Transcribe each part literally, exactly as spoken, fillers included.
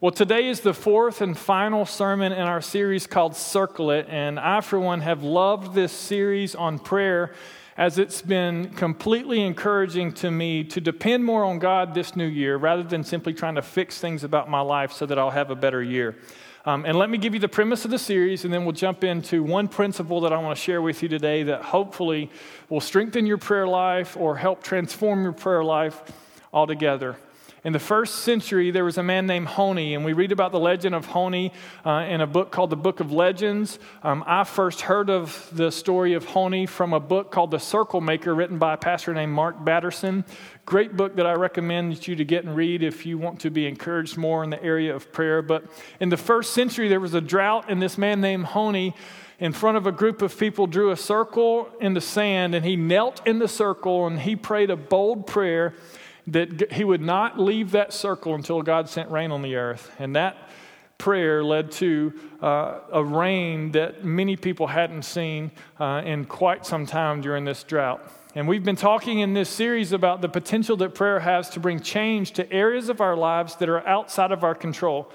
Well, today is the fourth and final sermon in our series called Circle It, and I, for one, have loved this series on prayer as it's been completely encouraging to me to depend more on God this new year rather than simply trying to fix things about my life so that I'll have a better year. Um, and let me give you the premise of the series, and then we'll jump into one principle that I want to share with you today that hopefully will strengthen your prayer life or help transform your prayer life altogether. In the first century, there was a man named Honi, and we read about the legend of Honi uh, in a book called The Book of Legends. Um, I first heard of the story of Honi from a book called The Circle Maker, written by a pastor named Mark Batterson. Great book that I recommend you to get and read if you want to be encouraged more in the area of prayer. But in the first century, there was a drought, and this man named Honi, in front of a group of people, drew a circle in the sand, and he knelt in the circle, and he prayed a bold prayer that he would not leave that circle until God sent rain on the earth. And that prayer led to uh, a rain that many people hadn't seen uh, in quite some time during this drought. And we've been talking in this series about the potential that prayer has to bring change to areas of our lives that are outside of our control.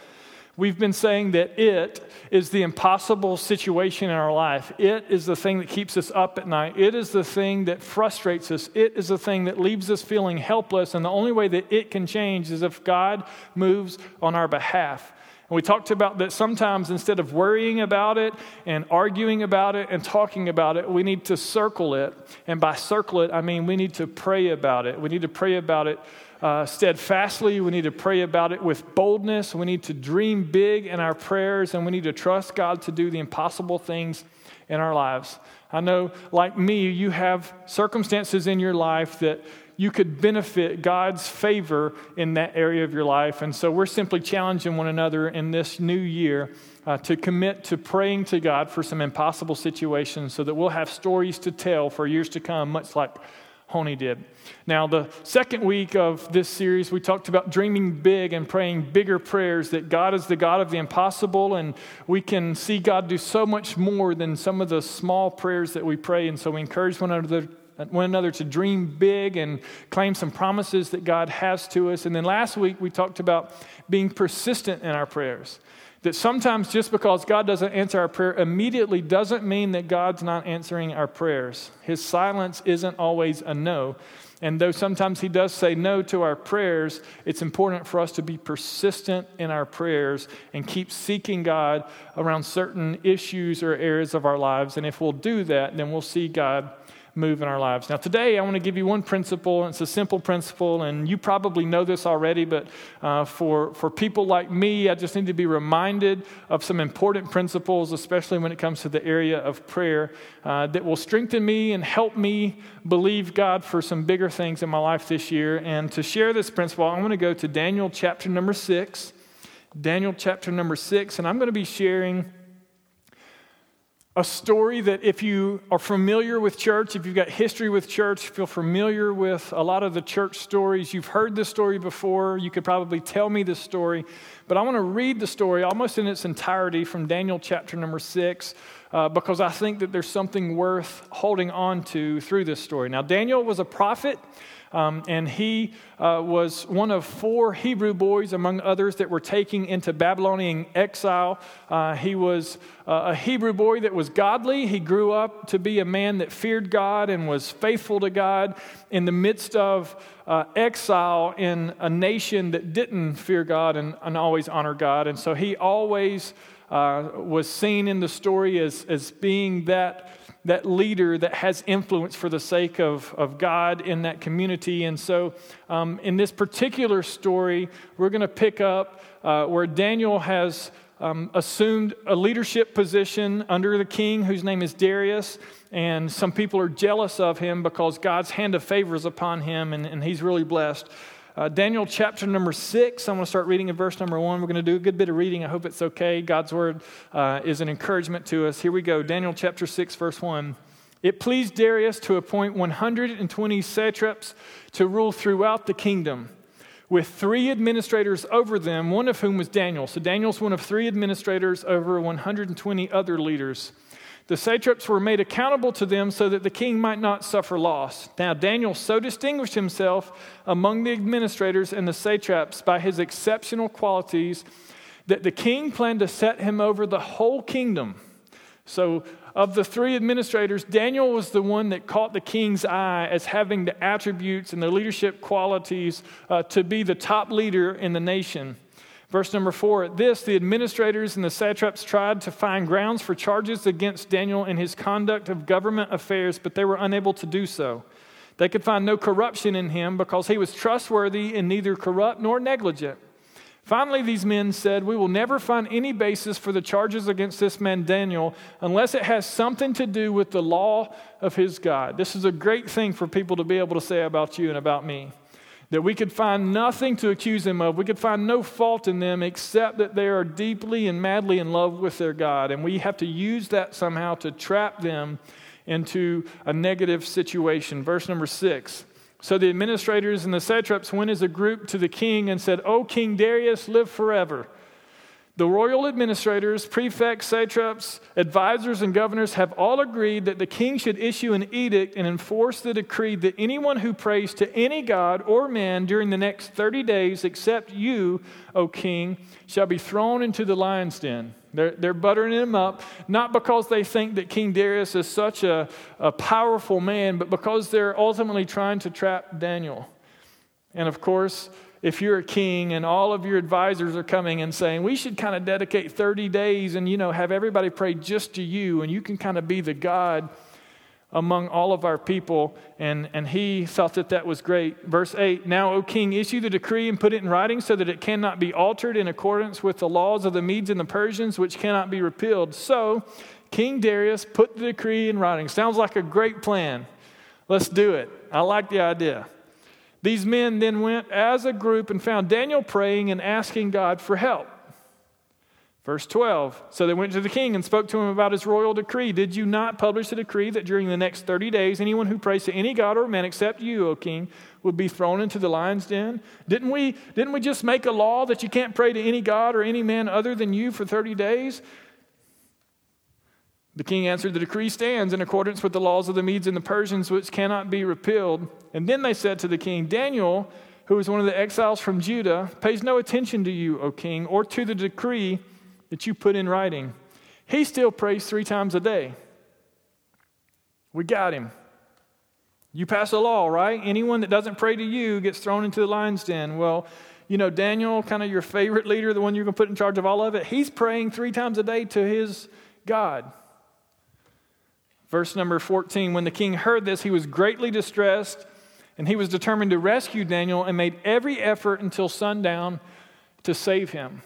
We've been saying that it is the impossible situation in our life. It is the thing that keeps us up at night. It is the thing that frustrates us. It is the thing that leaves us feeling helpless. And the only way that it can change is if God moves on our behalf. And we talked about that sometimes instead of worrying about it and arguing about it and talking about it, we need to circle it. And by circle it, I mean we need to pray about it. We need to pray about it. Uh, steadfastly, we need to pray about it with boldness. We need to dream big in our prayers, and we need to trust God to do the impossible things in our lives. I know, like me, you have circumstances in your life that you could benefit God's favor in that area of your life. And so we're simply challenging one another in this new year uh, to commit to praying to God for some impossible situations so that we'll have stories to tell for years to come, much like Honi did. Now, the second week of this series, we talked about dreaming big and praying bigger prayers, that God is the God of the impossible, and we can see God do so much more than some of the small prayers that we pray. And so we encourage one another, one another to dream big and claim some promises that God has to us. And then last week, we talked about being persistent in our prayers, that sometimes just because God doesn't answer our prayer immediately doesn't mean that God's not answering our prayers. His silence isn't always a no. And though sometimes he does say no to our prayers, it's important for us to be persistent in our prayers and keep seeking God around certain issues or areas of our lives. And if we'll do that, then we'll see God move in our lives. Now, today I want to give you one principle, and it's a simple principle, and you probably know this already, but uh, for, for people like me, I just need to be reminded of some important principles, especially when it comes to the area of prayer, uh, that will strengthen me and help me believe God for some bigger things in my life this year. And to share this principle, I'm going to go to Daniel chapter number six, Daniel chapter number six, and I'm going to be sharing a story that if you are familiar with church, if you've got history with church, feel familiar with a lot of the church stories. You've heard this story before. You could probably tell me this story. But I want to read the story almost in its entirety from Daniel chapter number six uh, because I think that there's something worth holding on to through this story. Now, Daniel was a prophet. Um, and he uh, was one of four Hebrew boys, among others, that were taken into Babylonian exile. Uh, he was uh, a Hebrew boy that was godly. He grew up to be a man that feared God and was faithful to God in the midst of uh, exile in a nation that didn't fear God and, and always honor God. And so he always uh, was seen in the story as, as being that that leader that has influence for the sake of, of God in that community. And so um, in this particular story, we're going to pick up uh, where Daniel has um, assumed a leadership position under the king, whose name is Darius. And some people are jealous of him because God's hand of favor is upon him, and, and he's really blessed. Uh, Daniel chapter number six, I'm going to start reading in verse number one. We're going to do a good bit of reading. I hope it's okay. God's word uh, is an encouragement to us. Here we go. Daniel chapter six, verse one. It pleased Darius to appoint one hundred twenty satraps to rule throughout the kingdom, with three administrators over them, one of whom was Daniel. So Daniel's one of three administrators over one hundred twenty other leaders. The satraps were made accountable to them so that the king might not suffer loss. Now Daniel so distinguished himself among the administrators and the satraps by his exceptional qualities that the king planned to set him over the whole kingdom. So of the three administrators, Daniel was the one that caught the king's eye as having the attributes and the leadership qualities uh, to be the top leader in the nation. Verse number four, at this, the administrators and the satraps tried to find grounds for charges against Daniel in his conduct of government affairs, but they were unable to do so. They could find no corruption in him because he was trustworthy and neither corrupt nor negligent. Finally, these men said, we will never find any basis for the charges against this man Daniel unless it has something to do with the law of his God. This is a great thing for people to be able to say about you and about me. That we could find nothing to accuse them of. We could find no fault in them except that they are deeply and madly in love with their God. And we have to use that somehow to trap them into a negative situation. Verse number six. So the administrators and the satraps went as a group to the king and said, O King Darius, live forever. The royal administrators, prefects, satraps, advisors, and governors have all agreed that the king should issue an edict and enforce the decree that anyone who prays to any god or man during the next thirty days, except you, O king, shall be thrown into the lion's den. They're, they're buttering him up, not because they think that King Darius is such a, a powerful man, but because they're ultimately trying to trap Daniel. And of course, if you're a king and all of your advisors are coming and saying, we should kind of dedicate thirty days and, you know, have everybody pray just to you and you can kind of be the God among all of our people. And, and he thought that that was great. Verse eight, now, O king, issue the decree and put it in writing so that it cannot be altered in accordance with the laws of the Medes and the Persians, which cannot be repealed. So King Darius put the decree in writing. Sounds like a great plan. Let's do it. I like the idea. These men then went as a group and found Daniel praying and asking God for help. Verse twelve, so they went to the king and spoke to him about his royal decree. Did you not publish a decree that during the next thirty days, anyone who prays to any god or man except you, O king, would be thrown into the lion's den? Didn't we, didn't we just make a law that you can't pray to any god or any man other than you for thirty days? The king answered, the decree stands in accordance with the laws of the Medes and the Persians, which cannot be repealed. And then they said to the king, Daniel, who is one of the exiles from Judah, pays no attention to you, O king, or to the decree that you put in writing. He still prays three times a day. We got him. You pass a law, right? Anyone that doesn't pray to you gets thrown into the lion's den. Well, you know, Daniel, kind of your favorite leader, the one you're going to put in charge of all of it, he's praying three times a day to his God. Verse number fourteen, when the king heard this, he was greatly distressed, and he was determined to rescue Daniel and made every effort until sundown to save him.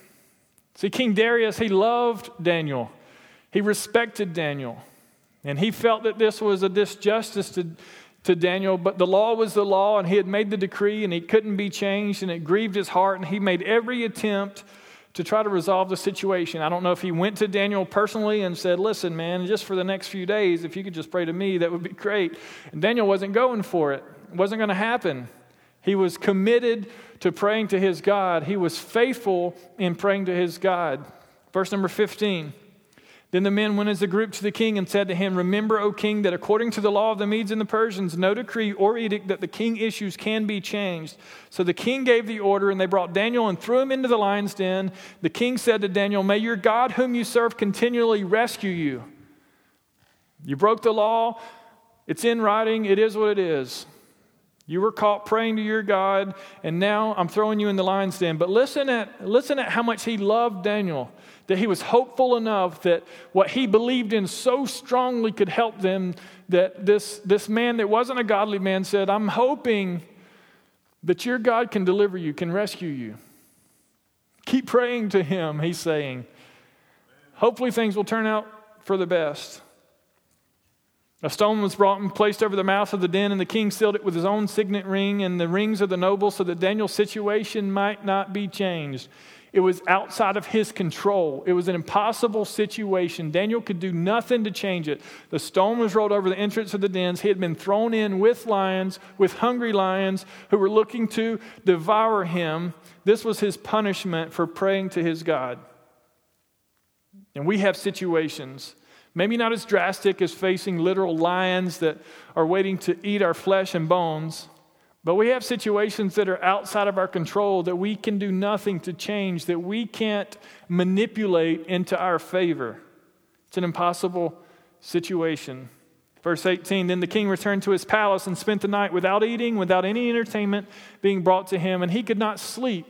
See, King Darius, he loved Daniel. He respected Daniel. And he felt that this was a disjustice to, to Daniel, but the law was the law, and he had made the decree, and it couldn't be changed, and it grieved his heart, and he made every attempt to try to resolve the situation. I don't know if he went to Daniel personally and said, listen, man, just for the next few days, if you could just pray to me, that would be great. And Daniel wasn't going for it. It wasn't going to happen. He was committed to praying to his God. He was faithful in praying to his God. Verse number fifteen. Then the men went as a group to the king and said to him, remember, O king, that according to the law of the Medes and the Persians, no decree or edict that the king issues can be changed. So the king gave the order, and they brought Daniel and threw him into the lion's den. The king said to Daniel, may your God whom you serve continually rescue you. You broke the law. It's in writing. It is what it is. You were caught praying to your God, and now I'm throwing you in the lion's den. But listen at, listen at how much he loved Daniel. That he was hopeful enough that what he believed in so strongly could help them, that this, this man that wasn't a godly man said, I'm hoping that your God can deliver you, can rescue you. Keep praying to him, he's saying. Hopefully things will turn out for the best. A stone was brought and placed over the mouth of the den, and the king sealed it with his own signet ring and the rings of the nobles so that Daniel's situation might not be changed. It was outside of his control. It was an impossible situation. Daniel could do nothing to change it. The stone was rolled over the entrance of the dens. He had been thrown in with lions, with hungry lions who were looking to devour him. This was his punishment for praying to his God. And we have situations, Maybe not as drastic as facing literal lions that are waiting to eat our flesh and bones, but we have situations that are outside of our control that we can do nothing to change, that we can't manipulate into our favor. It's an impossible situation. Verse eighteen, then the king returned to his palace and spent the night without eating, without any entertainment being brought to him, and he could not sleep.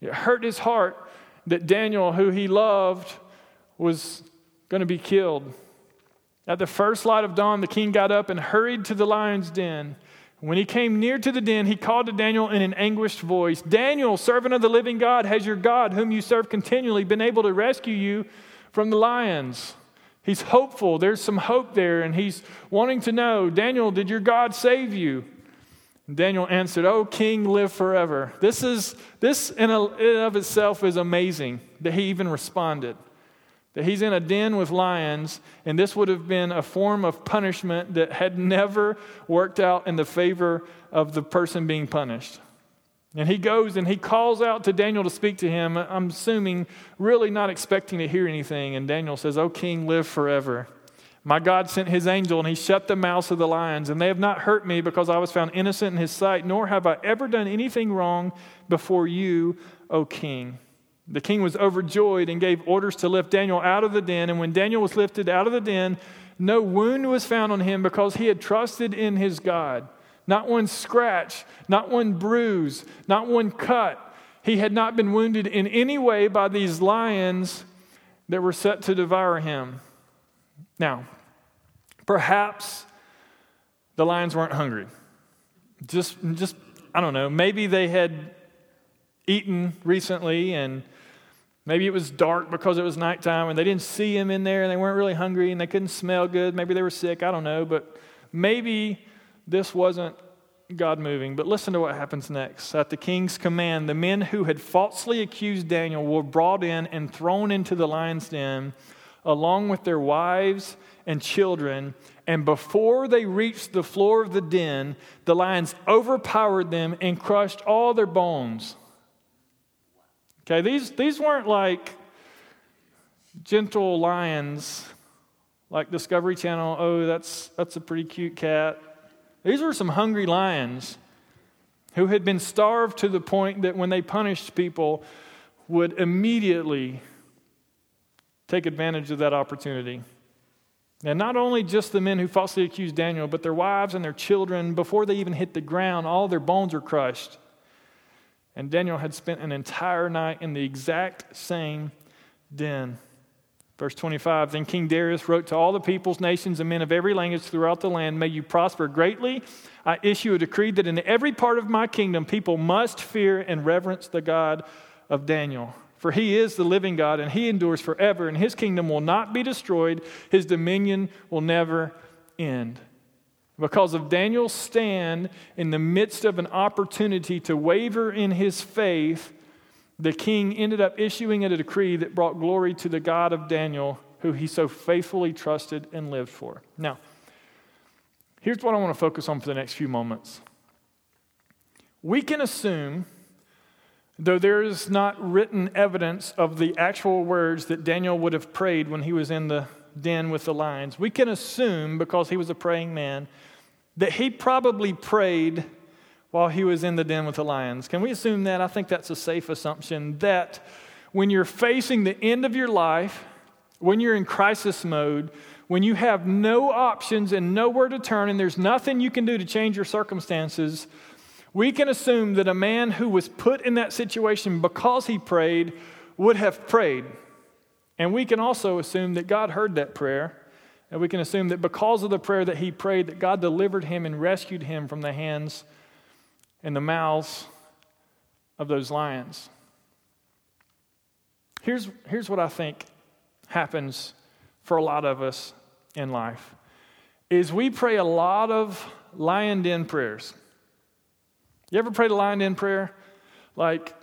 It hurt his heart that Daniel, who he loved, was going to be killed. At the first light of dawn, the king got up and hurried to the lion's den. When he came near to the den, he called to Daniel in an anguished voice, "Daniel, servant of the living God, has your God, whom you serve continually, been able to rescue you from the lions?" He's hopeful. There's some hope there, and he's wanting to know, "Daniel, did your God save you?" And Daniel answered, "O king, live forever." This is this in and of itself is amazing that he even responded. That he's in a den with lions, and this would have been a form of punishment that had never worked out in the favor of the person being punished. And he goes and he calls out to Daniel to speak to him, I'm assuming, really not expecting to hear anything. And Daniel says, "O king, live forever. My God sent his angel, and he shut the mouths of the lions, and they have not hurt me because I was found innocent in his sight, nor have I ever done anything wrong before you, O king." The king was overjoyed and gave orders to lift Daniel out of the den. And when Daniel was lifted out of the den, no wound was found on him because he had trusted in his God. Not one scratch, not one bruise, not one cut. He had not been wounded in any way by these lions that were set to devour him. Now, perhaps the lions weren't hungry. Just, just I don't know, maybe they had eaten recently and maybe it was dark because it was nighttime and they didn't see him in there and they weren't really hungry and they couldn't smell good. Maybe they were sick. I don't know. But maybe this wasn't God moving. But listen to what happens next. At the king's command, the men who had falsely accused Daniel were brought in and thrown into the lion's den along with their wives and children. And before they reached the floor of the den, the lions overpowered them and crushed all their bones. Okay, these, these weren't like gentle lions, like Discovery Channel, oh, that's that's a pretty cute cat. These were some hungry lions who had been starved to the point that when they punished people, would immediately take advantage of that opportunity. And not only just the men who falsely accused Daniel, but their wives and their children, before they even hit the ground, all their bones were crushed. And Daniel had spent an entire night in the exact same den. Verse twenty-five, then King Darius wrote to all the peoples, nations, and men of every language throughout the land, "May you prosper greatly. I issue a decree that in every part of my kingdom, people must fear and reverence the God of Daniel. For he is the living God, and he endures forever, and his kingdom will not be destroyed. His dominion will never end." Because of Daniel's stand in the midst of an opportunity to waver in his faith, the king ended up issuing a decree that brought glory to the God of Daniel, who he so faithfully trusted and lived for. Now, here's what I want to focus on for the next few moments. We can assume, though there is not written evidence of the actual words that Daniel would have prayed when he was in the den with the lions, we can assume, because he was a praying man, that he probably prayed while he was in the den with the lions. Can we assume that? I think that's a safe assumption, that when you're facing the end of your life, when you're in crisis mode, when you have no options and nowhere to turn and there's nothing you can do to change your circumstances, we can assume that a man who was put in that situation because he prayed would have prayed. And we can also assume that God heard that prayer. And we can assume that because of the prayer that he prayed, that God delivered him and rescued him from the hands and the mouths of those lions. Here's, here's what I think happens for a lot of us in life, is we pray a lot of lion den prayers. You ever prayed a lion den prayer? Like,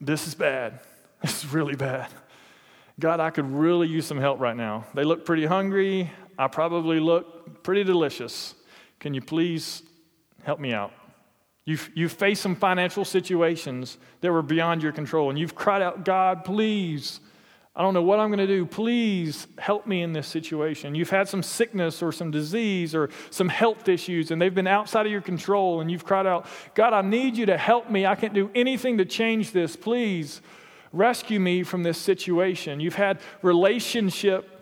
this is bad. This is really bad. God, I could really use some help right now. They look pretty hungry. I probably look pretty delicious. Can you please help me out? You've, you've faced some financial situations that were beyond your control, and you've cried out, "God, please, I don't know what I'm going to do. Please help me in this situation. You've had some sickness or some disease or some health issues, and they've been outside of your control, and you've cried out, God, I need you to help me. I can't do anything to change this. Please rescue me from this situation. You've had relationship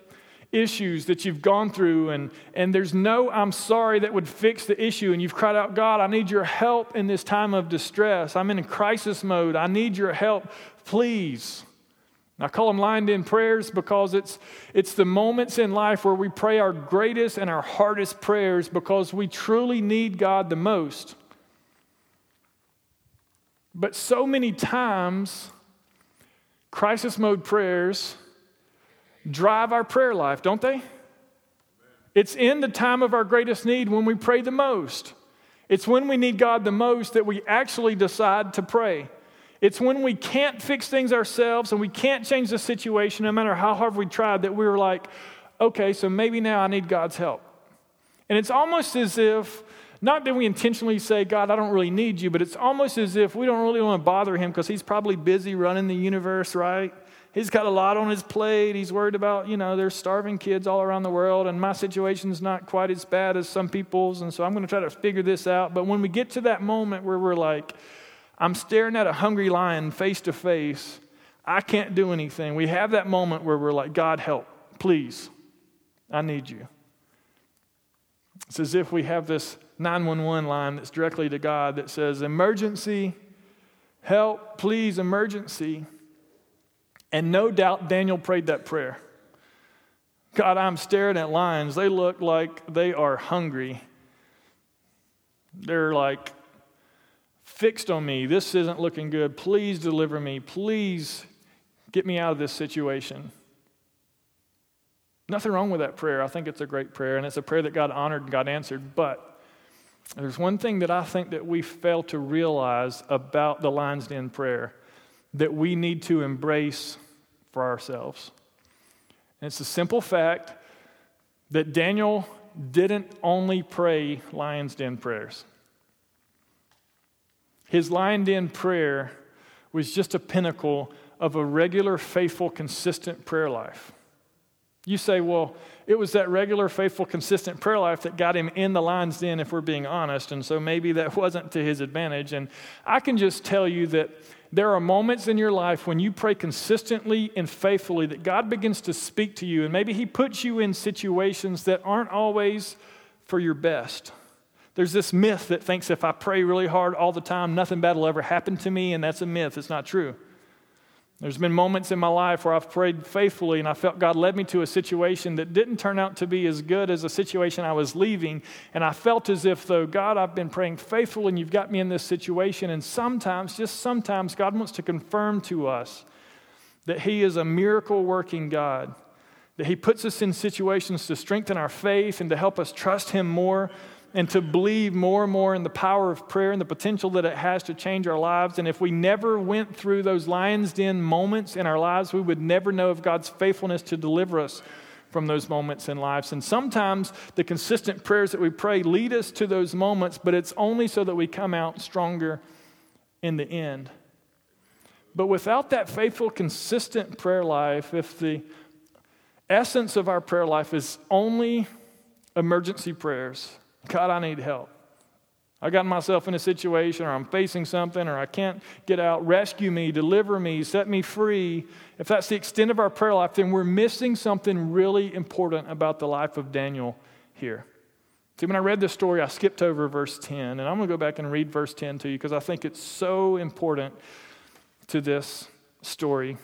issues that you've gone through, and, and there's no I'm sorry that would fix the issue, and you've cried out, God, I need your help in this time of distress. I'm in a crisis mode. I need your help. Please. And I call them lined-in prayers because it's it's the moments in life where we pray our greatest and our hardest prayers because we truly need God the most. But so many times, crisis mode prayers drive our prayer life, don't they? It's in the time of our greatest need when we pray the most. It's when we need God the most that we actually decide to pray. It's when we can't fix things ourselves and we can't change the situation, no matter how hard we tried, that we were like, okay, so maybe now I need God's help. And it's almost as if, not that we intentionally say, God, I don't really need you, but it's almost as if we don't really want to bother him because he's probably busy running the universe, right? He's got a lot on his plate. He's worried about, you know, there's starving kids all around the world, and my situation's not quite as bad as some people's, and so I'm going to try to figure this out. But when we get to that moment where we're like, I'm staring at a hungry lion face to face, I can't do anything. We have that moment where we're like, God, help, please. I need you. It's as if we have this nine one one line that's directly to God that says, emergency, help, please, emergency. And no doubt Daniel prayed that prayer. God, I'm staring at lions. They look like they are hungry. They're like fixed on me. This isn't looking good. Please deliver me. Please get me out of this situation. Nothing wrong with that prayer. I think it's a great prayer, and it's a prayer that God honored and God answered. But there's one thing that I think that we fail to realize about the lion's den prayer that we need to embrace for ourselves. And it's the simple fact that Daniel didn't only pray lion's den prayers. His lion's den prayer was just a pinnacle of a regular, faithful, consistent prayer life. You say, well, it was that regular, faithful, consistent prayer life that got him in the lion's den, if we're being honest, and so maybe that wasn't to his advantage. And I can just tell you that there are moments in your life when you pray consistently and faithfully that God begins to speak to you, and maybe he puts you in situations that aren't always for your best. There's this myth that thinks if I pray really hard all the time, nothing bad will ever happen to me, and that's a myth. It's not true. There's been moments in my life where I've prayed faithfully, and I felt God led me to a situation that didn't turn out to be as good as the situation I was leaving, and I felt as if, though, God, I've been praying faithful, and you've got me in this situation, and sometimes, just sometimes, God wants to confirm to us that he is a miracle-working God, that he puts us in situations to strengthen our faith and to help us trust him more and to believe more and more in the power of prayer and the potential that it has to change our lives. And if we never went through those lion's den moments in our lives, we would never know of God's faithfulness to deliver us from those moments in lives. And sometimes the consistent prayers that we pray lead us to those moments, but it's only so that we come out stronger in the end. But without that faithful, consistent prayer life, if the essence of our prayer life is only emergency prayers, God, I need help. I got myself in a situation, or I'm facing something, or I can't get out. Rescue me, deliver me, set me free. If that's the extent of our prayer life, then we're missing something really important about the life of Daniel here. See, when I read this story, I skipped over verse ten, and I'm going to go back and read verse ten to you because I think it's so important to this story.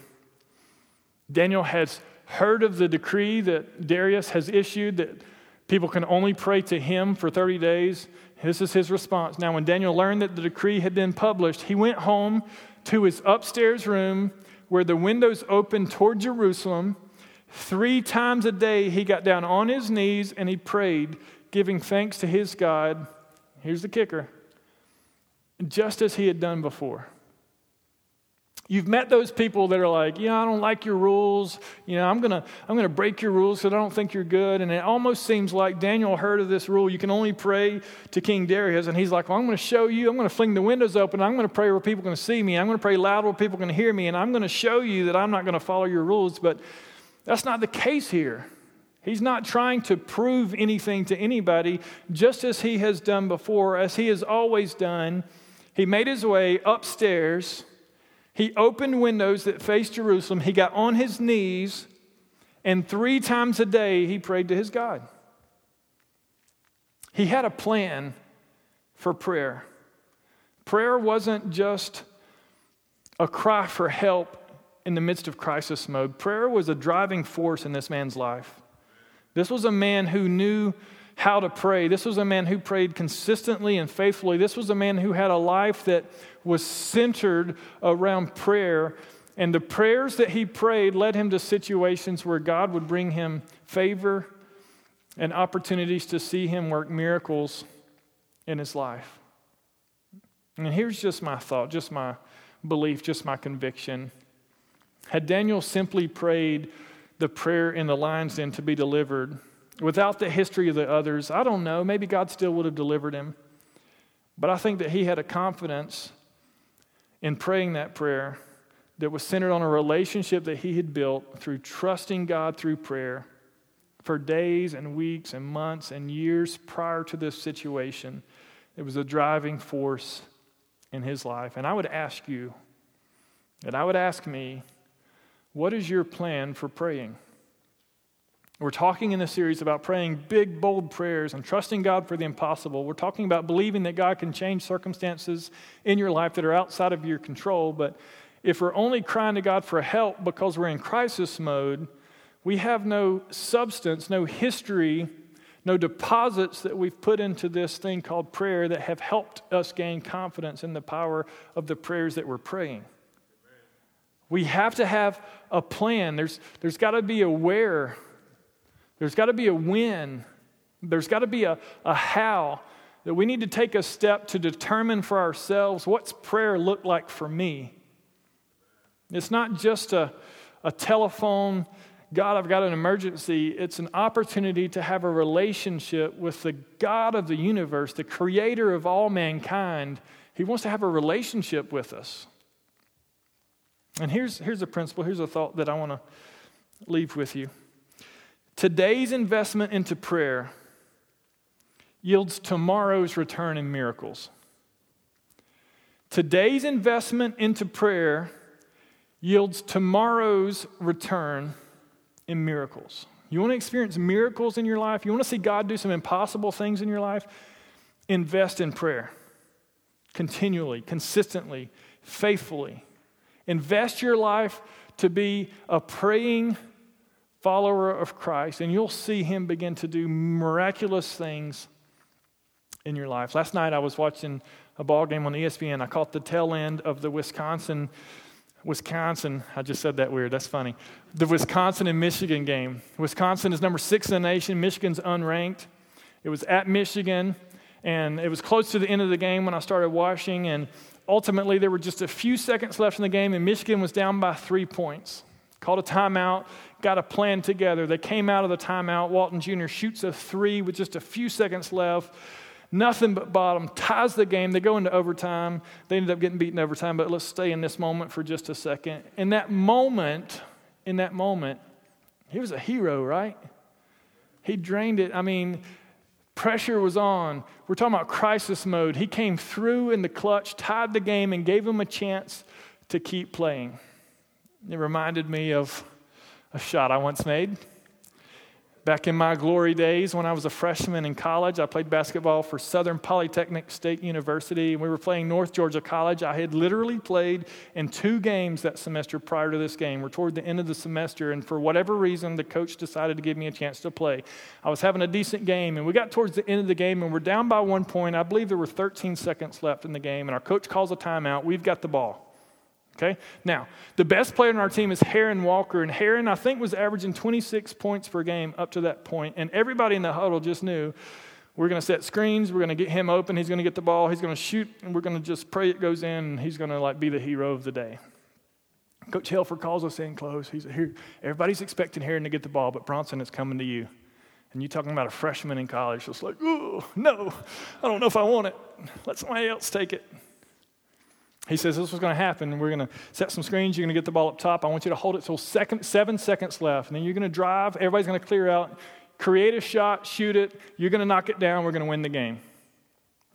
Daniel has heard of the decree that Darius has issued that people can only pray to him for thirty days. This is his response. Now, when Daniel learned that the decree had been published, he went home to his upstairs room where the windows opened toward Jerusalem. Three times a day, he got down on his knees and he prayed, giving thanks to his God. Here's the kicker. Just as he had done before. You've met those people that are like, yeah, I don't like your rules. You know, I'm going to I'm gonna break your rules because I don't think you're good. And it almost seems like Daniel heard of this rule. You can only pray to King Darius. And he's like, well, I'm going to show you. I'm going to fling the windows open. I'm going to pray where people are going to see me. I'm going to pray loud where people are going to hear me. And I'm going to show you that I'm not going to follow your rules. But that's not the case here. He's not trying to prove anything to anybody, just as he has done before, as he has always done. He made his way upstairs. He opened windows that faced Jerusalem. He got on his knees, and three times a day he prayed to his God. He had a plan for prayer. Prayer wasn't just a cry for help in the midst of crisis mode. Prayer was a driving force in this man's life. This was a man who knew how to pray. This was a man who prayed consistently and faithfully. This was a man who had a life that was centered around prayer. And the prayers that he prayed led him to situations where God would bring him favor and opportunities to see him work miracles in his life. And here's just my thought, just my belief, just my conviction. Had Daniel simply prayed the prayer in the lion's den to be delivered, without the history of the others, I don't know, maybe God still would have delivered him. But I think that he had a confidence in praying that prayer that was centered on a relationship that he had built through trusting God through prayer for days and weeks and months and years prior to this situation. It was a driving force in his life. And I would ask you, and I would ask me, what is your plan for praying? We're talking in this series about praying big, bold prayers and trusting God for the impossible. We're talking about believing that God can change circumstances in your life that are outside of your control. But if we're only crying to God for help because we're in crisis mode, we have no substance, no history, no deposits that we've put into this thing called prayer that have helped us gain confidence in the power of the prayers that we're praying. We have to have a plan. There's, there's got to be a where. There's got to be a when. There's got to be a, a how that we need to take a step to determine for ourselves, what's prayer look like for me? It's not just a, a telephone, God, I've got an emergency. It's an opportunity to have a relationship with the God of the universe, the creator of all mankind. He wants to have a relationship with us. And here's, here's a principle, here's a thought that I want to leave with you. Today's investment into prayer yields tomorrow's return in miracles. Today's investment into prayer yields tomorrow's return in miracles. You want to experience miracles in your life? You want to see God do some impossible things in your life? Invest in prayer continually, consistently, faithfully. Invest your life to be a praying follower of Christ, and you'll see him begin to do miraculous things in your life. Last night I was watching a ball game on E S P N. I caught the tail end of the Wisconsin, Wisconsin, I just said that weird, that's funny. The Wisconsin and Michigan game. Wisconsin is number six in the nation. Michigan's unranked. It was at Michigan, and it was close to the end of the game when I started watching, and ultimately there were just a few seconds left in the game, and Michigan was down by three points. Called a timeout, got a plan together. They came out of the timeout. Walton Junior shoots a three with just a few seconds left. Nothing but bottom. Ties the game. They go into overtime. They ended up getting beaten overtime, but let's stay in this moment for just a second. In that moment, in that moment, he was a hero, right? He drained it. I mean, pressure was on. We're talking about crisis mode. He came through in the clutch, tied the game, and gave him a chance to keep playing. It reminded me of a shot I once made. Back in my glory days when I was a freshman in college, I played basketball for Southern Polytechnic State University, and we were playing North Georgia College. I had literally played in two games that semester prior to this game. We're toward the end of the semester, and for whatever reason, the coach decided to give me a chance to play. I was having a decent game, and we got towards the end of the game, and we're down by one point. I believe there were thirteen seconds left in the game, and our coach calls a timeout. We've got the ball. Okay, now, the best player on our team is Heron Walker, and Heron, I think, was averaging twenty-six points per game up to that point, and everybody in the huddle just knew we're going to set screens, we're going to get him open, he's going to get the ball, he's going to shoot, and we're going to just pray it goes in, and he's going to, like, be the hero of the day. Coach Helfer calls us in close. He's here. Everybody's expecting Heron to get the ball, but Bronson, it's coming to you. And you're talking about a freshman in college. It's like, ooh, no, I don't know if I want it. Let somebody else take it. He says, this is what's going to happen. We're going to set some screens. You're going to get the ball up top. I want you to hold it till second, seven seconds left. And then you're going to drive. Everybody's going to clear out. Create a shot. Shoot it. You're going to knock it down. We're going to win the game.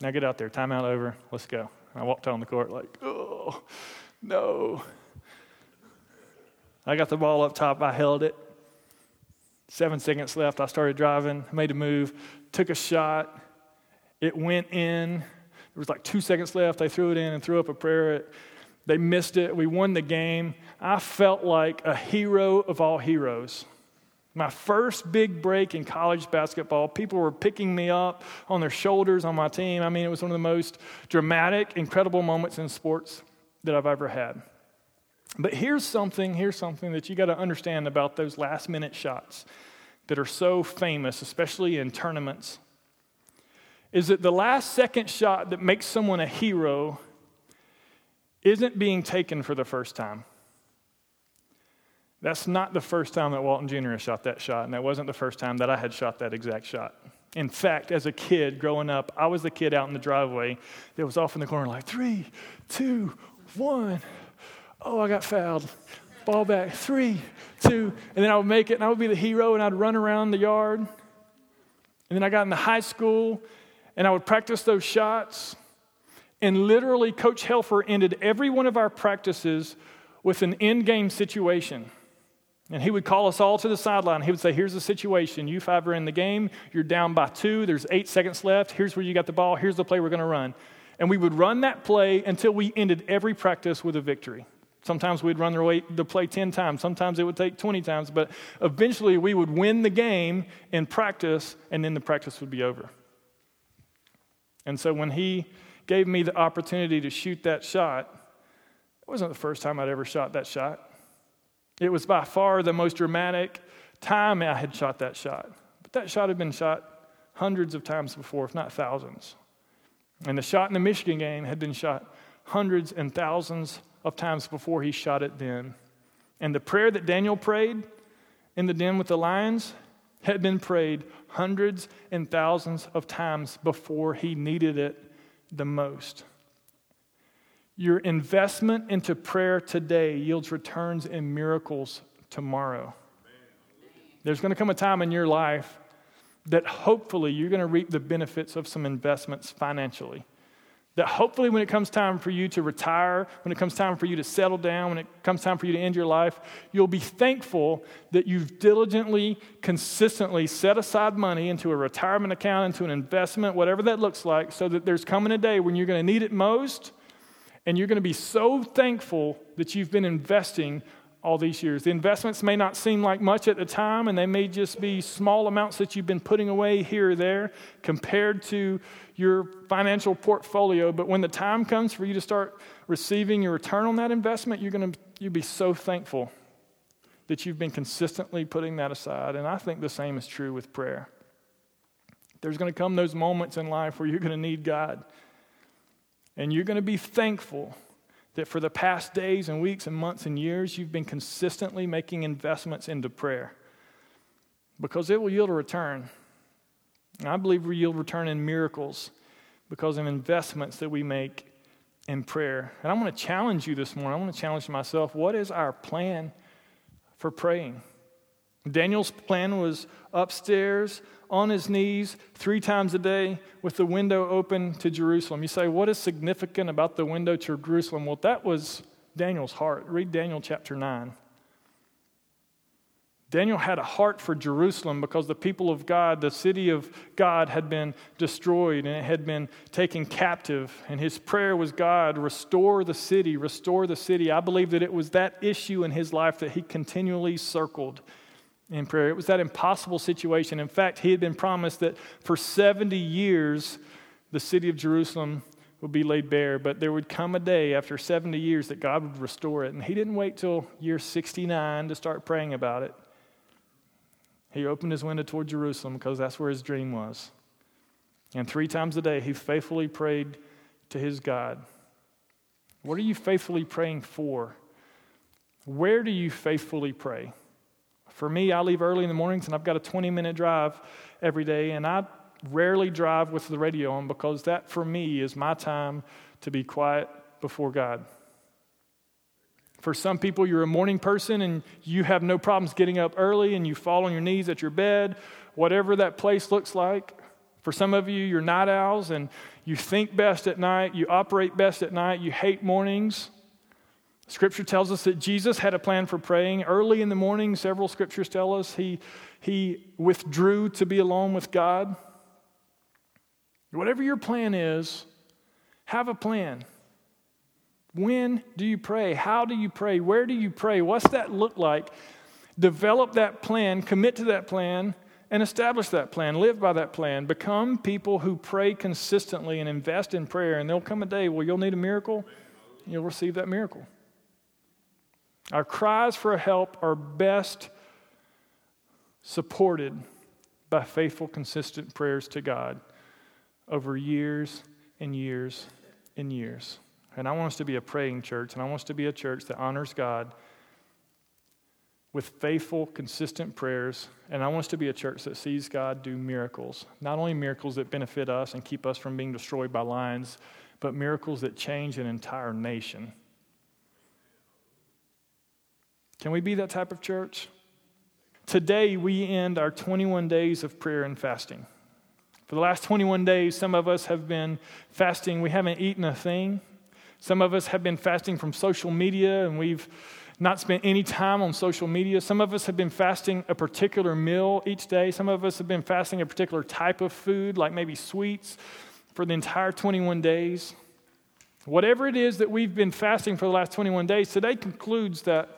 Now get out there. Timeout over. Let's go. And I walked on the court like, oh, no. I got the ball up top. I held it. Seven seconds left. I started driving. Made a move. Took a shot. It went in. There was like two seconds left. They threw it in and threw up a prayer. They missed it. We won the game. I felt like a hero of all heroes. My first big break in college basketball, people were picking me up on their shoulders on my team. I mean, it was one of the most dramatic, incredible moments in sports that I've ever had. But here's something, here's something that you got to understand about those last-minute shots that are so famous, especially in tournaments. Is that the last second shot that makes someone a hero isn't being taken for the first time. That's not the first time that Walton Junior shot that shot, and that wasn't the first time that I had shot that exact shot. In fact, as a kid growing up, I was the kid out in the driveway that was off in the corner like, three, two, one. Oh, I got fouled. Ball back, three, two. And then I would make it, and I would be the hero, and I'd run around the yard. And then I got into high school, and I would practice those shots. And literally, Coach Helfer ended every one of our practices with an in-game situation. And he would call us all to the sideline. He would say, here's the situation. You five are in the game. You're down by two. There's eight seconds left. Here's where you got the ball. Here's the play we're going to run. And we would run that play until we ended every practice with a victory. Sometimes we'd run the play ten times. Sometimes it would take twenty times. But eventually, we would win the game in practice, and then the practice would be over. And so when he gave me the opportunity to shoot that shot, it wasn't the first time I'd ever shot that shot. It was by far the most dramatic time I had shot that shot. But that shot had been shot hundreds of times before, if not thousands. And the shot in the Michigan game had been shot hundreds and thousands of times before he shot it then. And the prayer that Daniel prayed in the den with the lions had been prayed hundreds and thousands of times before he needed it the most. Your investment into prayer today yields returns and miracles tomorrow. There's going to come a time in your life that hopefully you're going to reap the benefits of some investments financially. That hopefully when it comes time for you to retire, when it comes time for you to settle down, when it comes time for you to end your life, you'll be thankful that you've diligently, consistently set aside money into a retirement account, into an investment, whatever that looks like, so that there's coming a day when you're going to need it most, and you're going to be so thankful that you've been investing all these years. The investments may not seem like much at the time, and they may just be small amounts that you've been putting away here or there compared to your financial portfolio. But when the time comes for you to start receiving your return on that investment, you're going to you'll be so thankful that you've been consistently putting that aside. And I think the same is true with prayer. There's going to come those moments in life where you're going to need God, and you're going to be thankful that for the past days and weeks and months and years, you've been consistently making investments into prayer, because it will yield a return. And I believe we yield return in miracles because of investments that we make in prayer. And I want to challenge you this morning. I want to challenge myself. What is our plan for praying? Daniel's plan was upstairs, on his knees, three times a day, with the window open to Jerusalem. You say, what is significant about the window to Jerusalem? Well, that was Daniel's heart. Read Daniel chapter nine. Daniel had a heart for Jerusalem because the people of God, the city of God, had been destroyed and it had been taken captive. And his prayer was, God, restore the city, restore the city. I believe that it was that issue in his life that he continually circled in prayer. It was that impossible situation. In fact, he had been promised that for seventy years, the city of Jerusalem would be laid bare, but there would come a day after seventy years that God would restore it. And he didn't wait till year sixty-nine to start praying about it. He opened his window toward Jerusalem because that's where his dream was. And three times a day, he faithfully prayed to his God. What are you faithfully praying for? Where do you faithfully pray? For me, I leave early in the mornings, and I've got a twenty-minute drive every day, and I rarely drive with the radio on because that, for me, is my time to be quiet before God. For some people, you're a morning person, and you have no problems getting up early, and you fall on your knees at your bed, whatever that place looks like. For some of you, you're night owls, and you think best at night, you operate best at night, you hate mornings. Scripture tells us that Jesus had a plan for praying early in the morning. Several scriptures tell us he, he withdrew to be alone with God. Whatever your plan is, have a plan. When do you pray? How do you pray? Where do you pray? What's that look like? Develop that plan, commit to that plan, and establish that plan. Live by that plan. Become people who pray consistently and invest in prayer, and there'll come a day where you'll need a miracle, and you'll receive that miracle. Our cries for help are best supported by faithful, consistent prayers to God over years and years and years. And I want us to be a praying church, and I want us to be a church that honors God with faithful, consistent prayers. And I want us to be a church that sees God do miracles, not only miracles that benefit us and keep us from being destroyed by lions, but miracles that change an entire nation. Can we be that type of church? Today, we end our twenty-one days of prayer and fasting. For the last twenty-one days, some of us have been fasting. We haven't eaten a thing. Some of us have been fasting from social media, and we've not spent any time on social media. Some of us have been fasting a particular meal each day. Some of us have been fasting a particular type of food, like maybe sweets, for the entire twenty-one days. Whatever it is that we've been fasting for the last twenty-one days, today concludes that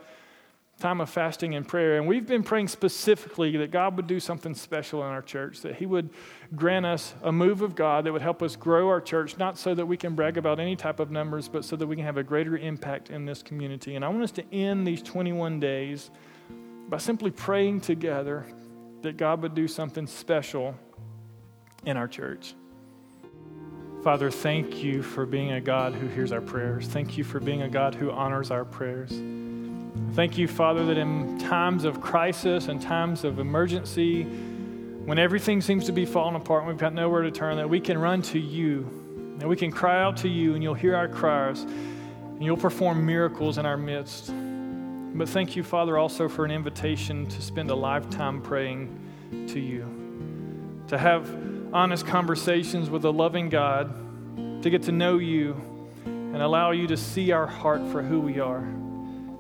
time of fasting and prayer. And we've been praying specifically that God would do something special in our church, that he would grant us a move of God that would help us grow our church, not so that we can brag about any type of numbers, but so that we can have a greater impact in this community. And I want us to end these twenty-one days by simply praying together that God would do something special in our church. Father, thank you for being a God who hears our prayers. Thank you for being a God who honors our prayers. Thank you, Father, that in times of crisis and times of emergency, when everything seems to be falling apart and we've got nowhere to turn, that we can run to you and we can cry out to you, and you'll hear our cries and you'll perform miracles in our midst. But thank you, Father, also for an invitation to spend a lifetime praying to you, to have honest conversations with a loving God, to get to know you and allow you to see our heart for who we are.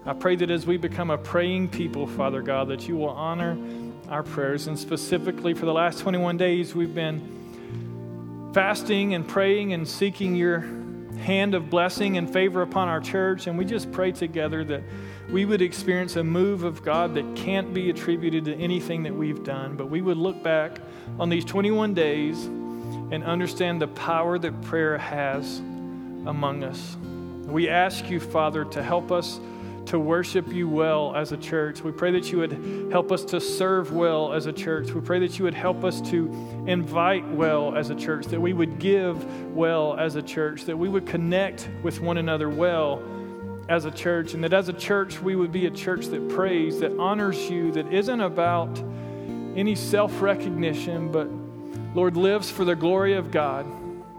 I pray that as we become a praying people, Father God, that you will honor our prayers. And specifically for the last twenty-one days, we've been fasting and praying and seeking your hand of blessing and favor upon our church. And we just pray together that we would experience a move of God that can't be attributed to anything that we've done, but we would look back on these twenty-one days and understand the power that prayer has among us. We ask you, Father, to help us to worship you well as a church. We pray that you would help us to serve well as a church. We pray that you would help us to invite well as a church, that we would give well as a church, that we would connect with one another well as a church, and that as a church we would be a church that prays, that honors you, that isn't about any self-recognition, but, Lord, lives for the glory of God.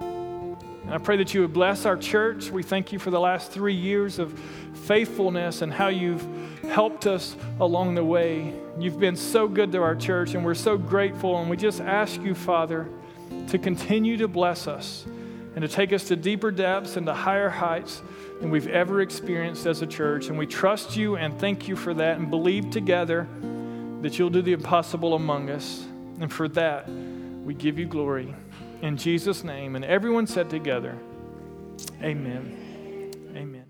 And I pray that you would bless our church. We thank you for the last three years of faithfulness and how you've helped us along the way. You've been so good to our church, and we're so grateful. And we just ask you, Father, to continue to bless us and to take us to deeper depths and to higher heights than we've ever experienced as a church. And we trust you and thank you for that, and believe together that you'll do the impossible among us. And for that, we give you glory. In Jesus' name, and everyone said together, amen. Amen.